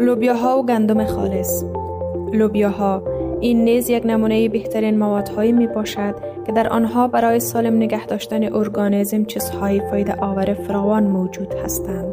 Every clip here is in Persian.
لوبیاها و گندم خالص. لوبیاها این نیز یک نمونه بهترین موادهایی می باشد که در آنها برای سالم نگه داشتن ارگانیسم چیزهای فایده آور فراوان موجود هستند.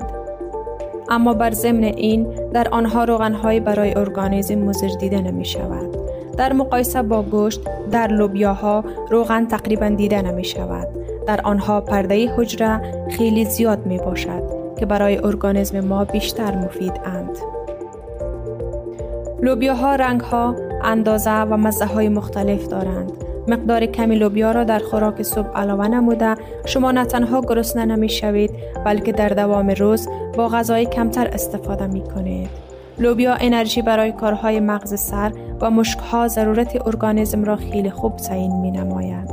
اما بر ضمن این در آنها روغن‌های برای ارگانیسم مضر دیده نمی شود. در مقایسه با گوشت در لوبیاها روغن تقریباً دیده نمی شود. در آنها پرده حجره خیلی زیاد می باشد که برای ارگانیسم ما بیشتر مفید اند. لوبیاها رنگ‌ها، اندازه و مزه‌های مختلف دارند. مقدار کمی لوبیا را در خوراک صبح علاوه نموده شما نه تنها گرسنه نمی‌شوید بلکه در دوام روز با غذای کمتر استفاده می‌کنید. لوبیا انرژی برای کارهای مغز سر و مشک‌ها ضرورت ارگانیسم را خیلی خوب تعیین می‌نماید.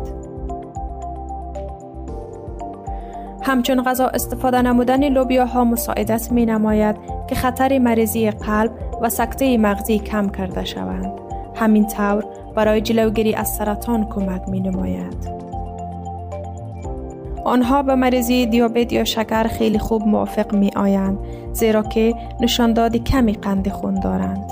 همچنین غذا استفاده نمودن لوبیاها مساعدت می‌نماید که خطر مریضی قلب و سکته مغزی کم کرده شوند. همین طور برای جلوگیری از سرطان کمک می نماید. آنها به مریضی دیابت یا شکر خیلی خوب موافق می آیند، زیرا که نشانداد کمی قند خون دارند.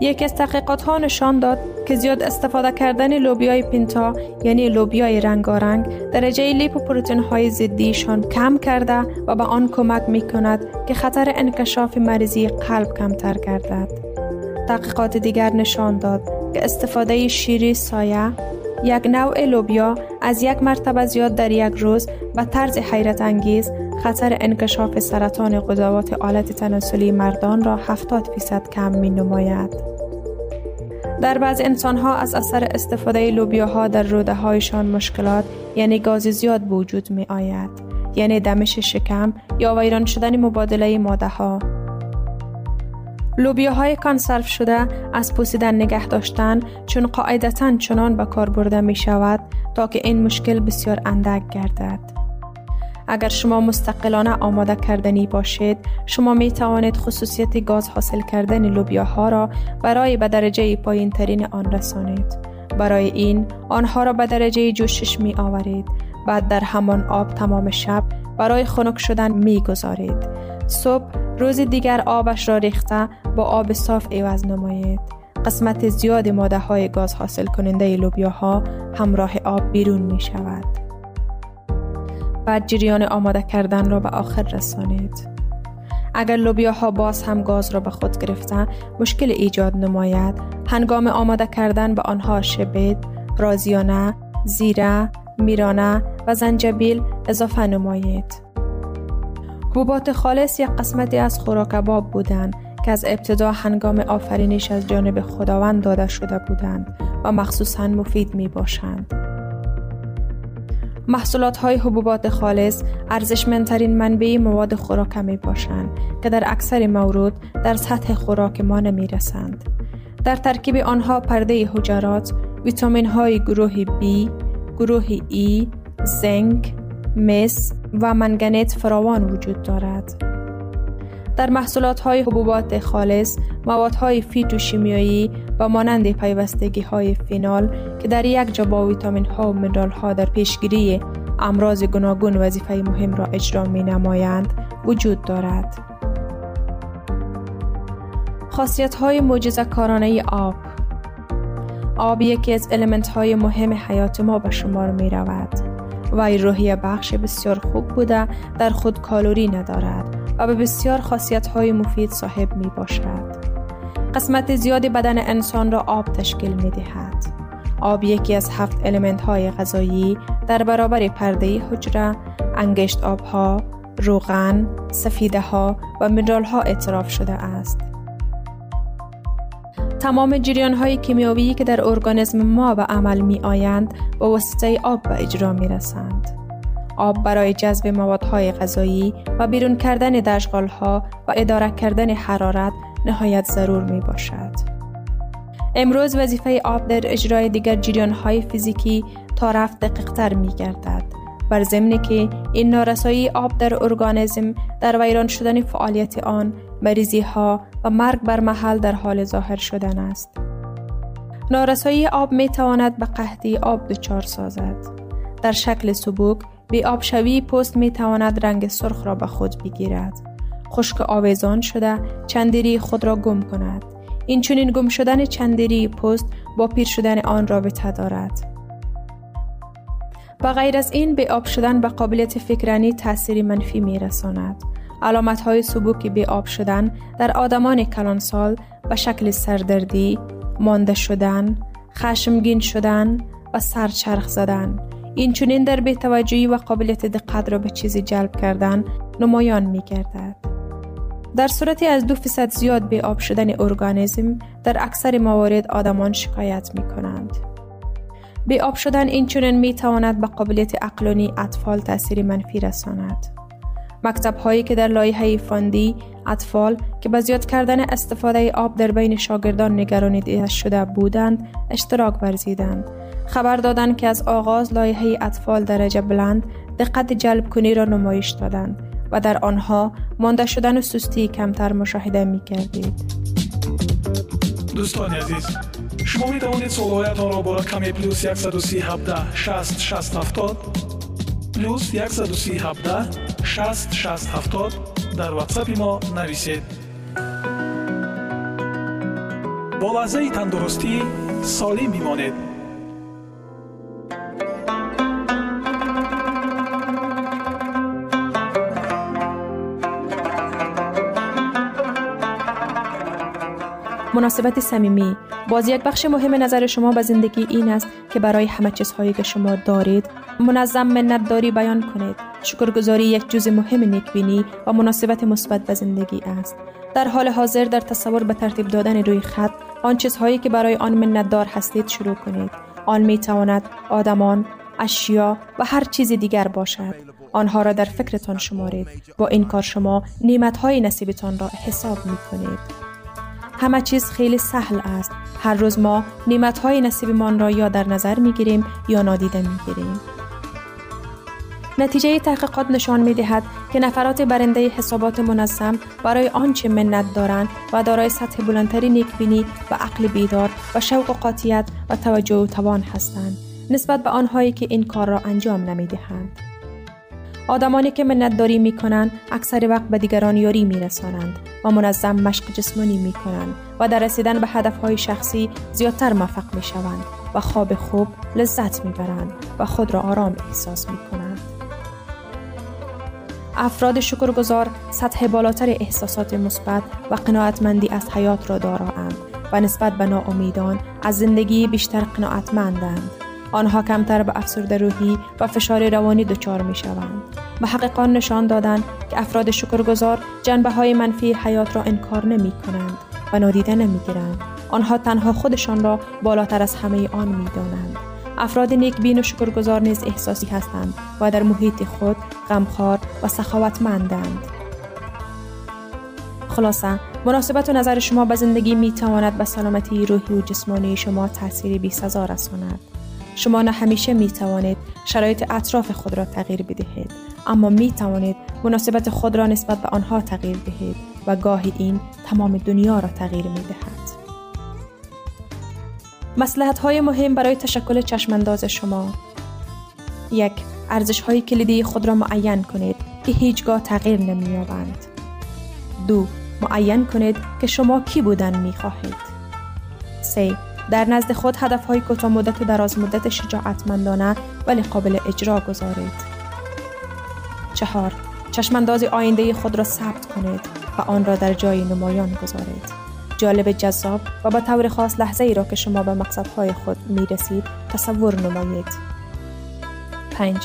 یکی از تحقیقات ها نشان داد که زیاد استفاده کردن لوبیای پینتا یعنی لوبیای رنگارنگ درجه لیپوپروتئین های ضدیشان کم کرده و به آن کمک می کند که خطر انکشاف مریضی قلب کمتر گردد. تحقیقات دیگر نشان داد که استفاده شیری سایه، یک نوع لوبیا، از یک مرتبه زیاد در یک روز و طرز حیرت انگیز خطر انکشاف سرطان غده‌آلت آلت تناسلی مردان را 70% کم می نماید. در بعض انسان‌ها از اثر استفاده لوبیاها در روده هایشان مشکلات یعنی گاز زیاد به وجود می آید، یعنی دمش شکم یا ویران شدن مبادله ماده ها. لوبیاهای کانسرو شده از پوسیدن نگه داشتن، چون قاعدتاً چنان به کار برده می شود تا که این مشکل بسیار اندک گردد. اگر شما مستقلانه آماده کردنی باشید، شما می توانید خصوصیت گاز حاصل کردن لوبیاها را برای به درجه پایین ترین آن رسانید. برای این آنها را به درجه جوشش می آورید، بعد در همان آب تمام شب برای خنک شدن می گذارید. صبح روز دیگر آبش را ریخته با آب صاف عوض نمایید. قسمت زیاد ماده های گاز حاصل کننده لوبیاها همراه آب بیرون می شود. بعد جریان آماده کردن را به آخر رسانید. اگر لوبیاها باز هم گاز را به خود گرفته مشکل ایجاد نماید، هنگام آماده کردن به آنها شبد، رازیانه، زیره، میرانه و زنجبیل اضافه نمایید. حبوبات خالص یک قسمتی از خوراکباب بودند که از ابتدا هنگام آفرینش از جانب خداوند داده شده بودند و مخصوصاً مفید می باشند. محصولات های حبوبات خالص ارزشمندترین منبع مواد خوراک می باشند که در اکثر مورد در سطح خوراک ما نمی رسند. در ترکیب آنها پرده حجرات، ویتامین های گروه B، گروه E، زنک، مس و منگنت فراوان وجود دارد. در محصولات های حبوبات خالص مواد های فیتوشیمیایی و مانند پیوستگی های فینال که در یک جا با ویتامین ها و منرال ها در پیشگیری امراض گوناگون وظیفه مهم را اجرا می نمایند وجود دارد. خاصیت های معجزه کارانه آب. آب یکی از المنت های مهم حیات ما به شمار می رود و این روحیه بخش بسیار خوب بوده در خود کالری ندارد و به بسیار خاصیت‌های مفید صاحب می باشد. قسمت زیاد بدن انسان را آب تشکیل می دهد. آب یکی از 7 المنت‌های غذایی در برابر پرده حجره، انگشت آبها، روغن، سفیده‌ها و منرال‌ها اعتراف شده است. تمام جریان‌های کیمیایی که در ارگانیسم ما به عمل می آیند با واسطه آب به اجرا می رسند. آب برای جذب موادهای غذایی و بیرون کردن دشغال‌ها و اداره کردن حرارت نهایت ضرور می باشد. امروز وظیفه آب در اجرای دیگر جریان‌های فیزیکی تا رفت دقیق‌تر می گردد، بر ضمن که این نارسایی آب در ارگانیسم در ویران شدن فعالیت آن، مریضی‌ها و مرگ بر محل در حال ظاهر شدن است. نارسایی آب می تواند به قحطی آب دچار سازد. در شکل سبوک بی آبشوی پوست می تواند رنگ سرخ را به خود بگیرد، خشک آویزان شده چندری خود را گم کند. این چنین گم شدن چندری پوست با پیر شدن آن رابطه دارد. با غیر از این بی آب شدن به قابلیت فکرانی تأثیر منفی می رساند. علامت های سبوک بی آب شدن در آدمان کلانسال به شکل سردردی، مانده شدن، خشمگین شدن و سرچرخ زدن، این چنین در بی‌توجهی و قابلیت دقت را به چیزی جلب کردن نمایان می گردد. در صورتی از 2% زیاد بی آب شدن ارگانیسم در اکثر موارد آدمان شکایت می کنند. بی آب شدن این چنین می تواند به قابلیت عقلانی اطفال تأثیر منفی رساند. مکتب هایی که در لایحه فاندی اطفال که به زیاد کردن استفاده آب در بین شاگردان نگرانی دیده شده بودند اشتراک ورزیدند. خبر دادند که از آغاز لایحه اطفال درجه بلند دقت جلب کنی را نمایش دادند و در آنها مانده شدن و سستی کمتر مشاهده می کردید. دوستان عزیز، شما می توانید سوالاتتان را برای کمی پلوس 137 60 60 70 плюс 137 6670 дар ватсапи мо нависед. бо лаҳзаи тандурустӣ солим бимонед. مناسبت صمیمی. باز یک بخش مهم نظر شما به زندگی این است که برای همه چیزهایی که شما دارید منظم منتداری بیان کنید. شکرگزاری یک جزء مهم نیکبینی و مناسبت مثبت به زندگی است. در حال حاضر در تصور به ترتیب دادن روی خط آن چیزهایی که برای آن منتدار هستید شروع کنید. آن می تواند آدمان، اشیا و هر چیز دیگر باشد. آنها را در فکرتان شمارید. با این کار شما نعمت‌های نصیبتان را حساب می‌کنید. همه چیز خیلی سهل است. هر روز ما نعمت‌های نصیبمان را یا در نظر می‌گیریم یا نادیده می‌گیریم. نتیجه تحقیقات نشان می‌دهد که نفرات برنده حسابات منظم برای آنچه منت دارند و دارای سطح بلندتری نیکبینی و عقل بیدار و شوق و قاطعیت و توجه و توان هستند نسبت به آنهایی که این کار را انجام نمی‌دهند. آدمانی که منتداری می کنند اکثر وقت به دیگران یاری می رسانند و منظم مشق جسمانی می کنند و در رسیدن به هدفهای شخصی زیادتر موفق می شوند و خواب خوب لذت می برند و خود را آرام احساس می کنند. افراد شکرگزار سطح بالاتر احساسات مثبت و قناعتمندی از حیات را دارند و نسبت به ناامیدان از زندگی بیشتر قناعتمندند. آنها کمتر به افسرده روحی و فشار روانی دچار می شوند. محققان نشان دادند که افراد شکرگزار جنبه های منفی حیات را انکار نمی کنند و نادیده نمی گیرند. آنها تنها خودشان را بالاتر از همه آن می دانند. افراد نیکبین و شکرگزار نیز احساسی هستند و در محیط خود غمخوار و سخاوتمندند. خلاصه مناسبت و نظر شما به زندگی می تواند به سلامتی روحی و جسمانی شما تأثیری بی‌سزا رساند. شما نه همیشه می توانید شرایط اطراف خود را تغییر بدهید، اما می توانید مناسبت خود را نسبت به آنها تغییر دهید و گاهی این تمام دنیا را تغییر می دهد. مصلحت های مهم برای تشکل چشم انداز شما. 1. ارزش های کلیدی خود را معین کنید که هیچگاه تغییر نمی یابند. 2. معین کنید که شما کی بودن می خواهید. 3. در نزد خود هدف‌های کوتاه مدت و دراز مدت شجاعتمندانه ولی قابل اجرا گذارید. 4. چشم‌انداز آینده خود را ثبت کنید و آن را در جای نمایان گذارید. جالب، جذاب و به طور خاص لحظه‌ای را که شما به مقصدهای خود می‌رسید تصور نمایید. 5.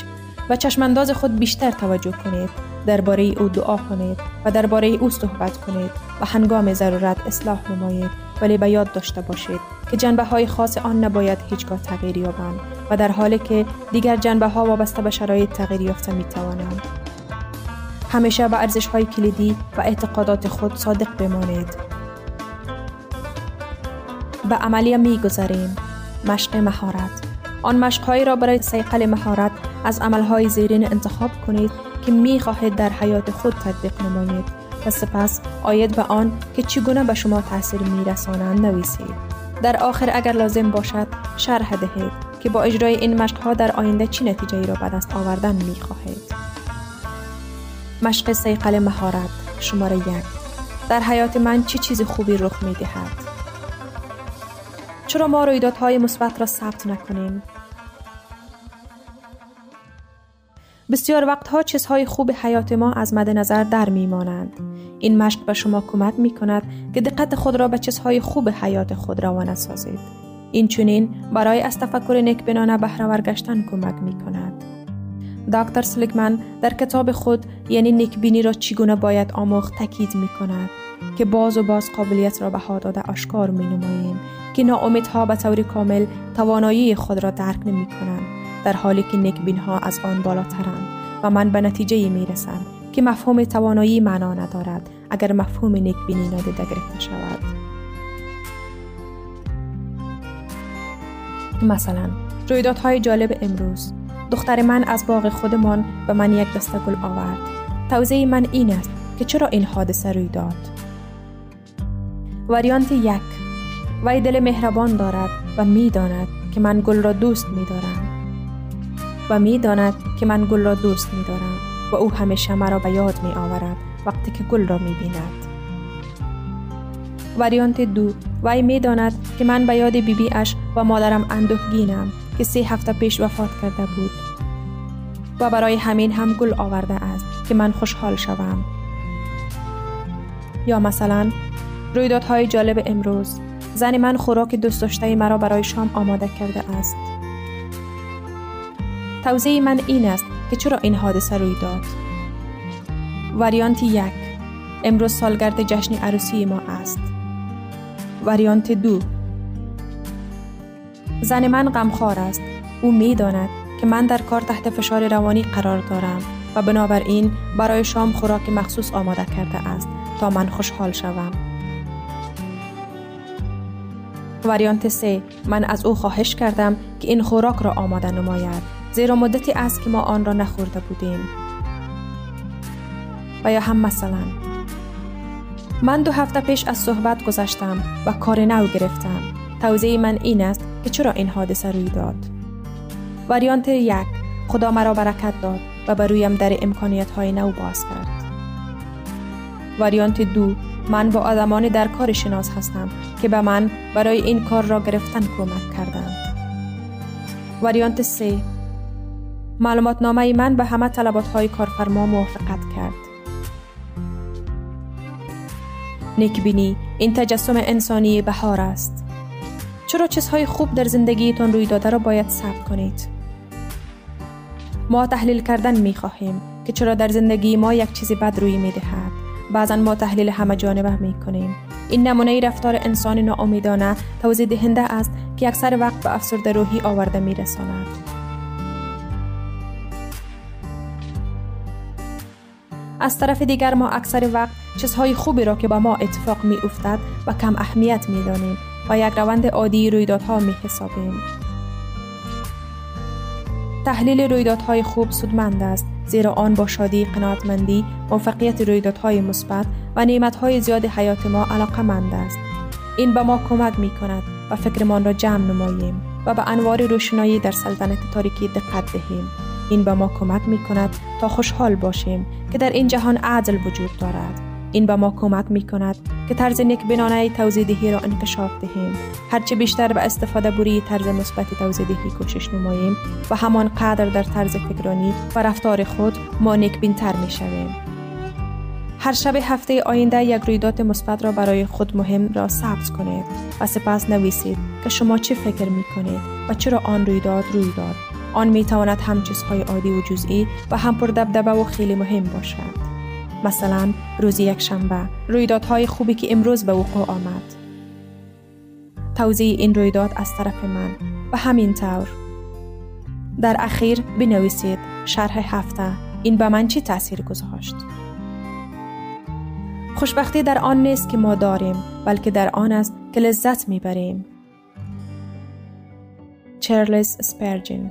به چشم‌انداز خود بیشتر توجه کنید، درباره او دعا کنید و درباره او صحبت کنید و هنگام ضرورت اصلاح نمایید، ولی به یاد داشته باشید که جنبه‌های خاص آن نباید هیچگاه تغییر یابند و در حالی که دیگر جنبه‌ها وابسته به شرایط تغییر یافته می‌توانند. همیشه به ارزش‌های کلیدی و اعتقادات خود صادق بمانید. به عملیه می‌گذریم. مشق مهارت. آن مشق‌هایی را برای صیقل مهارت از عمل‌های زیرین انتخاب کنید که می‌خواهید در حیات خود تطبیق نمایید و سپس آید به آن که چگونه به شما تأثیر می‌رسانند نویسید. در آخر اگر لازم باشد شرح دهید که با اجرای این مشق‌ها در آینده چه نتیجه‌ای را به دست آوردن می‌خواهید. مشق صیقل مهارت شماره 1. در حیات من چه چیز خوبی رخ می‌دهد؟ چرا ما رویدادهای مثبت را ثبت نکنیم؟ بسیار وقتها چیزهای خوب حیات ما از مد نظر در می‌مانند. این مشق به شما کمک می‌کند که دقت خود را به چیزهای خوب حیات خود روانه سازید. این چنین برای از تفکر نیکبینانه بهره‌ور گشتن کمک می‌کند. دکتر سلیگمن در کتاب خود یعنی نیکبینی را چگونه باید آموخت تاکید می‌کند که باز و باز قابلیت را بها داده آشکار می‌نماییم که ناامیدها به طور کامل توانایی خود را درک نمی‌کنند، در حالی که نیکبین‌ها از آن بالاترند و من به نتیجه می‌رسم که مفهوم توانایی معنا ندارد اگر مفهوم نیکبینی نادیده گرفته شود. مثلا رویدادهای جالب امروز. دختر من از باغ خودمان به من یک دسته گل آورد. توضیح من این است که چرا این حادثه روی داد. واریانت 1. وی دل مهربان دارد و می‌داند که من گل را دوست می‌دارم. و می داند که من گل را دوست می دارم و او همیشه مرا به یاد می آورد وقتی که گل را می بیند. واریانت 2 وی می داند که من به یاد بیبی اش و مادرم اندوهگینم که 3 هفته پیش وفات کرده بود و برای همین هم گل آورده است که من خوشحال شوم. یا مثلا رویدادهای جالب امروز: زن من خوراک دوست داشته مرا برای شام آماده کرده است. توضیح من این است که چرا این حادثه روی داد. واریانت 1 امروز سالگرد جشن عروسی ما است. واریانت 2 زن من غمخوار است. او می داند که من در کار تحت فشار روانی قرار دارم و بنابراین برای شام خوراک مخصوص آماده کرده است تا من خوشحال شوم. واریانت 3 من از او خواهش کردم که این خوراک را آماده نماید زیرا مدتی است که ما آن را نخورده بودیم. و یا هم مثلا: من 2 هفته پیش از صحبت گذشتم و کار نو گرفتم. توضیح من این است که چرا این حادثه روی داد. واریانت 1 خدا مرا برکت داد و برویم در امکانیت‌های نو باز کرد. واریانت 2 من با آدمان در کار شناس هستم که به من برای این کار را گرفتن کمک کردند. واریانت 3 معلومات نامه من به همه طلبات‌های کارفرما موافقت کرد. نیکبینی این تجسم انسانی بهار است. چرا چیزهای خوب در زندگیتون روی داده را باید ثبت کنید؟ ما تحلیل کردن می خواهیم که چرا در زندگی ما یک چیزی بد روی می دهد. بعضا ما تحلیل همه جانبه می کنیم. این نمونه رفتار انسان ناامیدانه توضیح دهنده است که اکثر وقت به افسرده روحی آورده می رساند. از طرف دیگر ما اکثر وقت چیزهای خوبی را که با ما اتفاق می افتد و کم اهمیت می دانیم و یک روند عادی رویدادها می حسابیم. تحلیل رویدادهای خوب سودمند است زیرا آن با شادی، قناعتمندی، موفقیت رویدادهای مثبت و نعمتهای زیاد حیات ما علاقه‌مند است. این به ما کمک می کند و فکرمان را جمع نماییم و به انوار روشنایی در سلطنت تاریکی دقت دهیم. این به ما کمک می کند تا خوشحال باشیم که در این جهان عدل وجود دارد. این به ما کمک می کند که طرز نیکبینانه توضیحی را انکشاف دهیم. هرچه بیشتر به استفاده بوری طرز مثبت توضیحی کوشش نماییم و همان قدر در طرز فکرانی و رفتار خود ما نیکبینتر می شویم. هر شب هفته آینده یک رویداد مثبت را برای خود مهم را ثبت کنید و سپس نویسید که شما چه فکر می کنید و چرا آن رویداد روی داد. آن می تواند هم چیزهای عادی و جزئی و هم پر دبدبه و خیلی مهم باشد. مثلا روز یکشنبه، رویدادهای خوبی که امروز به وقوع آمد. توضیح این رویداد از طرف من و همین طور. در اخیر بنویسید شرح هفته این به من چه تأثیر گذاشت. خوشبختی در آن نیست که ما داریم بلکه در آن است که لذت میبریم. چارلز اسپرجن.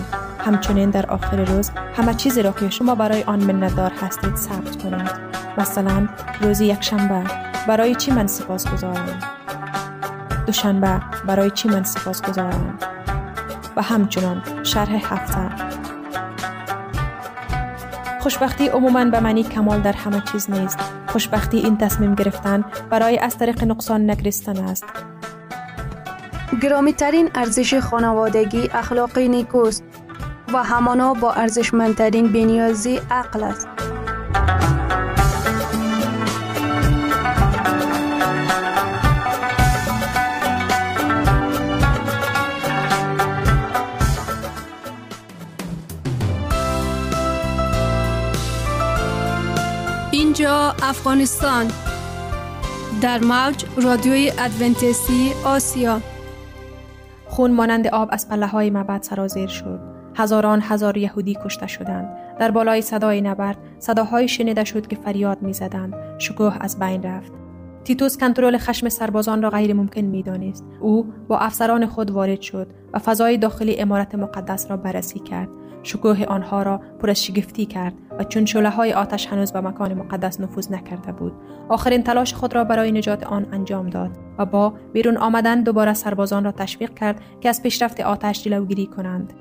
همچنین در آخر روز همه چیزی را که شما برای آن منتظر هستید ثبت کنید. مثلا روز یکشنبه برای چی من سپاسگزارم؟ دوشنبه برای چی من سپاسگزارم؟ و همچنین شرح هفته. خوشبختی عموماً به معنی کمال در همه چیز نیست. خوشبختی این تصمیم گرفتن برای از طریق نقصان نگریستن است. گرامی ترین ارزش خانوادگی اخلاق نیکوست و همانا با ارزشمندترین بی‌نیازی عقل است. اینجا افغانستان در موج رادیوی ادونتیستی آسیا. خون مانند آب از پله‌های معبد سرازیر شد. هزاران هزار یهودی کشته شدند. در بالای صدای نبرد، صداهای شنیده شد که فریاد می زدند. شکوه از بین رفت. تیتوس کنترل خشم سربازان را غیر ممکن می دانست. او با افسران خود وارد شد و فضای داخلی عمارت مقدس را بررسی کرد. شکوه آنها را پر از شگفتی کرد و چون شعله‌های آتش هنوز به مکان مقدس نفوذ نکرده بود، آخرین تلاش خود را برای نجات آن انجام داد و با بیرون آمدن دوباره سربازان را تشویق کرد که از پیشرفت آتش جلوگیری کنند.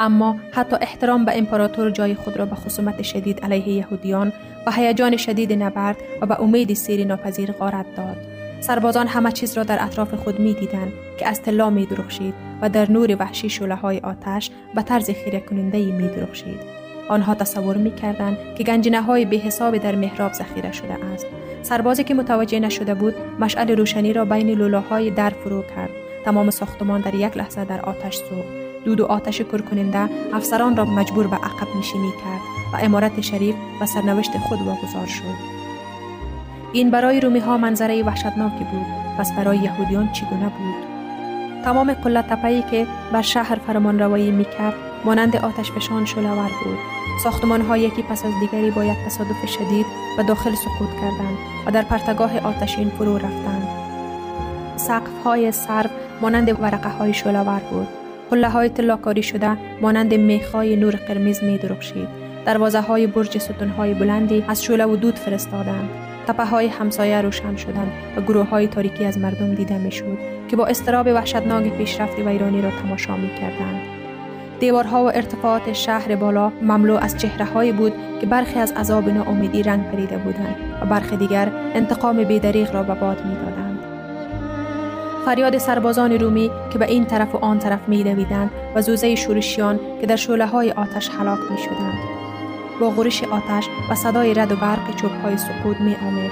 اما حتی احترام به امپراتور جای خود را به خصومت شدید علیه یهودیان و هیجان شدید نبرد و به امید سیر ناپذیر غارت داد. سربازان همه چیز را در اطراف خود می دیدند که از طلا می درخشید و در نور وحشی شعله‌های آتش به طرز خیره کننده‌ای می درخشید. آنها تصور می کردند که گنجینه‌های بی‌حسابی در محراب ذخیره شده است. سربازی که متوجه نشده بود، مشعل روشنی را بین لوله‌های در فرو کرد. تمام ساختمان در یک لحظه در آتش سوخت. دود و آتش کرکننده افسران را مجبور به عقب نشینی کرد و عمارت شریف و سرنوشت خود واگذار شد. این برای رومی ها منظره وحشتناکی بود، پس برای یهودیان چگونه بود؟ تمام قله تپه‌ای که بر شهر فرمانروایی میکرد مانند آتش فشان شعله‌ور بود. ساختمان ها یکی پس از دیگری با یک تصادف شدید به داخل سقوط کردند و در پرتگاه آتشین فرو رفتند. سقف های سرب مانند ورقه های شعله‌ور بود. قله های طلاکاری شده مانند میخای نور قرمز می درخشید. دروازه های برج ستون های بلندی از شعله و دود فرستادند. تپه های همسایه روشن شدند و گروه های تاریکی از مردم دیده می شد که با اضطراب وحشتناک پیشرفت ویرانی را تماشا می کردند. دیوارها و ارتفاعات شهر بالا مملو از چهره هایی بود که برخی از عذاب ناامیدی رنگ پریده بودند و برخی دیگر انتقام بی‌دریغ را به باد می دادند. فریاد سربازان رومی که به این طرف و آن طرف می‌دویدند و زوزه شورشیان که در شعله‌های آتش هلاک می‌شدند. با غرش آتش و صدای رد و برق چوب‌های سقوط می‌آمد.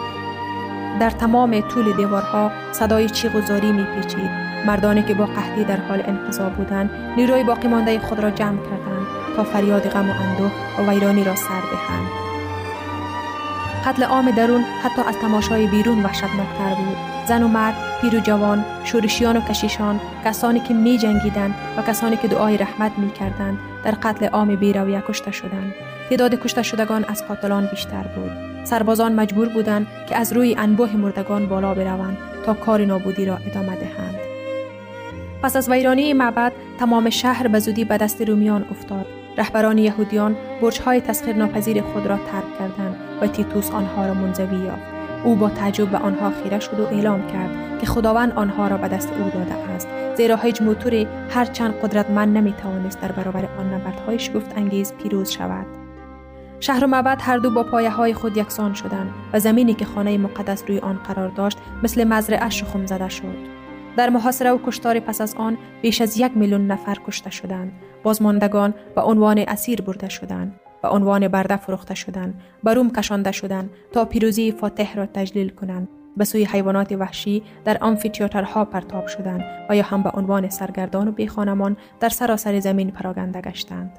در تمام طول دیوارها صدای چیغ و زاری می‌پیچید. مردانی که با قحطی در حال انقضا بودند، نیروی باقی مانده خود را جمع کردند تا فریاد غم و اندوه و ویرانی را سر دهند. قتل عام درون حتی از تماشای بیرون وحشتناک‌تر بود. زن و مرد، پیر و جوان، شورشیان و کشیشان، کسانی که می جنگیدند و کسانی که دعای رحمت می کردند، در قتل عام بی‌رویه کشته شدند. تعداد کشته شدگان از قاتلان بیشتر بود. سربازان مجبور بودند که از روی انبوه مردگان بالا بروند تا کار نابودی را ادامه دهند. پس از ویرانی معبد، تمام شهر به زودی به دست رومیان افتاد. رهبران یهودیان برج‌های تسخیرناپذیر خود را ترک کردند و تیتوس آنها را منزوی یافت. او با تعجب به آنها خیره شد و اعلام کرد که خداوند آنها را به دست او داده است، زیرا هیچ موتوری هرچند قدرتمند نمیتوانست در برابر آن نبردهای شگفت انگیز پیروز شود. شهر و معبد هر دو با پایه های خود یکسان شدند و زمینی که خانه مقدس روی آن قرار داشت مثل مزرعه شخم زده شد. در محاصره و کشتار پس از آن بیش از 1,000,000 نفر کشته شدند. بازماندگان به عنوان اسیر برده شدند، به عنوان برده فروخته شدند، به روم کشانده شدند تا پیروزی فاتح را تجلیل کنند، به سوی حیوانات وحشی در آمفی‌تئاترها پرتاب شدند و یا هم به عنوان سرگردان و بیخانمان در سراسر زمین پراگنده گشتند.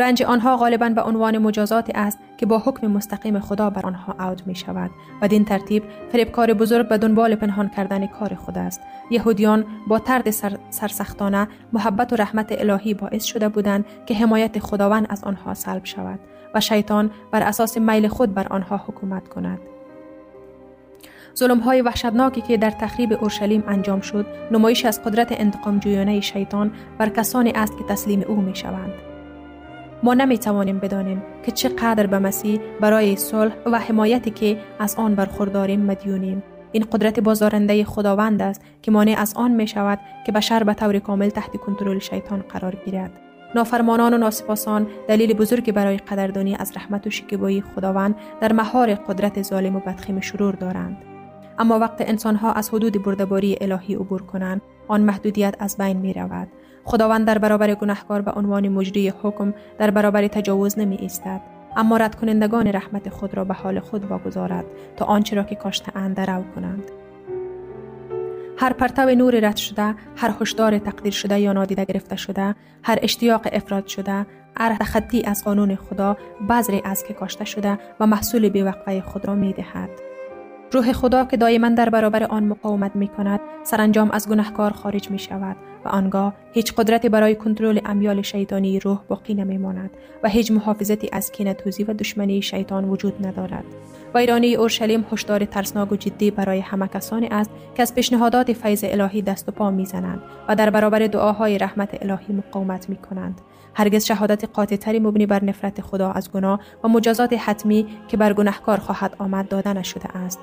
رنج آنها غالباً به عنوان مجازاتی است که با حکم مستقیم خدا بر آنها عود می شود. بدین ترتیب فریبکار بزرگ به دنبال پنهان کردن کار خود است. یهودیان با طرد سرسختانه محبت و رحمت الهی باعث شده بودند که حمایت خداوند از آنها سلب شود و شیطان بر اساس میل خود بر آنها حکومت کند. ظلم‌های وحشتناکی که در تخریب اورشلیم انجام شد، نمایش از قدرت انتقام جویانه شیطان بر کسانی است که تسلیم او می شوند. ما نمیتوانیم بدانیم که چقدر به مسیح برای صلح و حمایتی که از آن برخورداریم مدیونیم. این قدرت بازدارنده خداوند است که مانع از آن می شود که بشر به طور کامل تحت کنترل شیطان قرار گیرد. نافرمانان و ناسپاسان دلیل بزرگی برای قدردانی از رحمت و شکیبایی خداوند در مهار قدرت ظالم و بدخیم شرور دارند. اما وقت انسانها از حدود بردباری الهی عبور کنند، آن محدودیت از بین می رود. خداوند در برابر گناهکار به عنوان مجری حکم در برابر تجاوز نمی ایستد. اما رد کنندگان رحمت خود را به حال خود واگذارد تا آنچه را که کاشته اند درو کنند. هر پرتو نور رد شده، هر هشدار تقدیر شده یا نادیده گرفته شده، هر اشتیاق افراد شده، هر تخطی از قانون خدا، بذری از که کاشته شده و محصول بیوقفه خود را می دهد. روح خدا که دائما در برابر آن مقاومت می کند، سرانجام از گناهکار خارج می شود و آنگاه هیچ قدرتی برای کنترل امیال شیطانی روح باقی نمی ماند و هیچ محافظتی از کینه‌توزی و دشمنی شیطان وجود ندارد. ویرانی اورشلیم هشدار ترسناک و جدی برای همه کسانی است که از پیشنهادات فیض الهی دست و پا میزنند و در برابر دعاهای رحمت الهی مقاومت میکنند. هرگز شهادت قاطع‌تری مبنی بر نفرت خدا از گناه و مجازات حتمی که بر گناهکار خواهد آمد داده نشده است.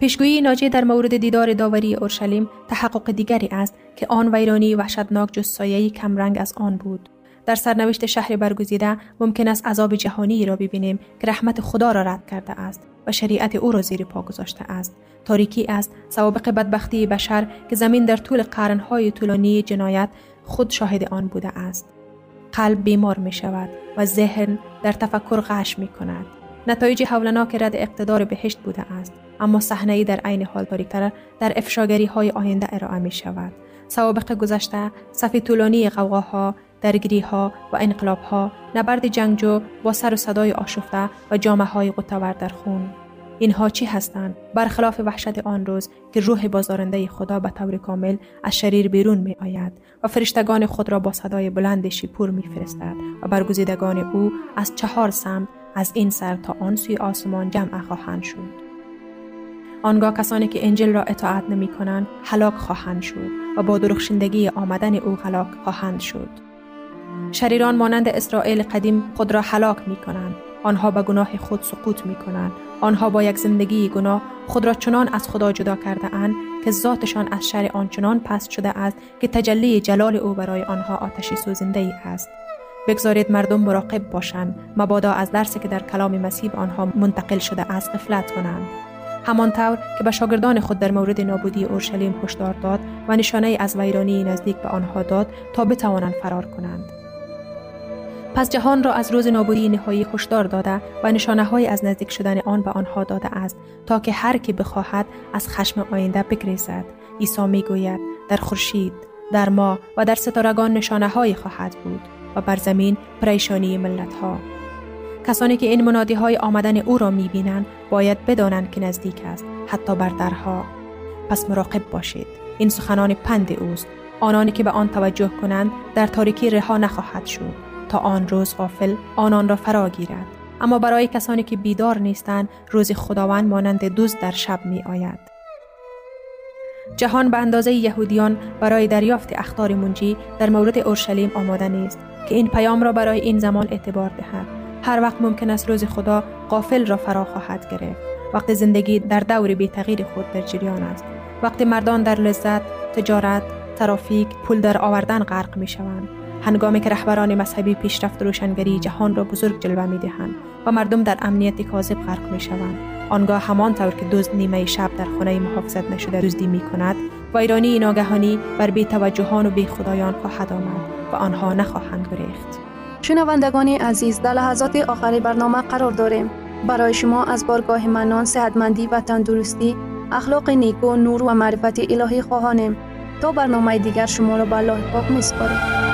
پیشگویی ناجی در مورد دیدار داوری اورشلیم تحقق دیگری است که آن ویرانی وحشتناک جز سایه‌ای کم رنگ از آن بود. در سرنوشت شهر برگزیده ممکن است عذاب جهانی را ببینیم که رحمت خدا را رد کرده است و شریعت او را زیر پا گذاشته است. تاریکی است سوابق بدبختی بشر که زمین در طول قرن‌های طولانی جنایت خود شاهد آن بوده است. قلب بیمار می شود و ذهن در تفکر غش می کند. نتایج هولناک رد اقتدار بهشت بوده است، اما صحنه‌ای در عین حال تاریک‌تر در افشاگری‌های آینده ارائه می شود. سوابق گذشته، صف طولانی غوغاها، درگیری‌ها و انقلاب‌ها، نبرد جنگجو با سر و صدای آشفته و جامه‌های غوطه‌ور در خون. اینها چی هستند برخلاف وحشت آن روز که روح بازدارنده خدا به طور کامل از شریر بیرون می‌آید و فرشتگان خود را با صدای بلند شیپور می‌فرستد و برگزیدگان او از چهار سمت از این سر تا آن سوی آسمان جمع خواهند شد. آنگاه کسانی که انجیل را اطاعت نمی‌کنند هلاک خواهند شد و با درخشندگی آمدن او هلاک خواهند شد. شریران مانند اسرائیل قدیم خود را هلاک می‌کنند. آنها به گناه خود سقوط می‌کنند. آنها با یک زندگی گناه خود را چنان از خدا جدا کرده اند که ذاتشان از شر آن چنان پست شده است که تجلی جلال او برای آنها آتشی سوزنده‌ای است. بگذارید مردم مراقب باشند، مبادا از درسی که در کلام مسیح آنها منتقل شده است غفلت کنند. همانطور که به شاگردان خود در مورد نابودی اورشلیم هشدار داد و نشانه از ویرانی نزدیک به آنها داد تا بتوانند فرار کنند. پس جهان را از روز نابودی نهایی هشدار داده و نشانه‌های از نزدیک شدن آن به آنها داده است تا که هر کی بخواهد از خشم آینده بگریزد. عیسی میگوید در خورشید، در ماه و در ستارگان نشانه‌هایی خواهد بود و بر زمین پریشانی ملت‌ها. کسانی که این منادی‌های آمدن او را می‌بینند باید بدانند که نزدیک است، حتی بر درها. پس مراقب باشید. این سخنان پند اوست. آنانی که به آن توجه کنند در تاریکی رها نخواهد شد. تا آن روز غافل آنان را فرا گیرد. اما برای کسانی که بیدار نیستند روز خداوند مانند دزد در شب می آید. جهان به اندازه یهودیان برای دریافت اخبار منجی در مورد اورشلیم آماده نیست که این پیام را برای این زمان اعتبار دهد. هر وقت ممکن است روز خدا غافل را فرا خواهد گرفت. وقت زندگی در دور بی تغییر خود در جریان است. وقت مردان در لذت، تجارت، ترافیک، پول در آوردن غرق می شوند. هنگامی که رهبران مذهبی پیشرفت روشنگری جهان را بزرگ جلوه می‌دهند و مردم در امنیت کاذب غرق می‌شوند، آنگاه همانطور که دزد نیمه شب در خانه محافظت نشده دزدی می‌کند، ویرانی ناگهانی بر بی‌توجهان و بی‌خدایان خواهد آمد و آنها نخواهند گریخت. شنوندگان عزیز، در لحظات آخر برنامه قرار داریم. برای شما از بارگاه منان، صحتمندی و تندرستی، اخلاق نیکو، نور و معرفت الهی خواهانیم. تا برنامه دیگر شما را به الله پاک می‌سپارم.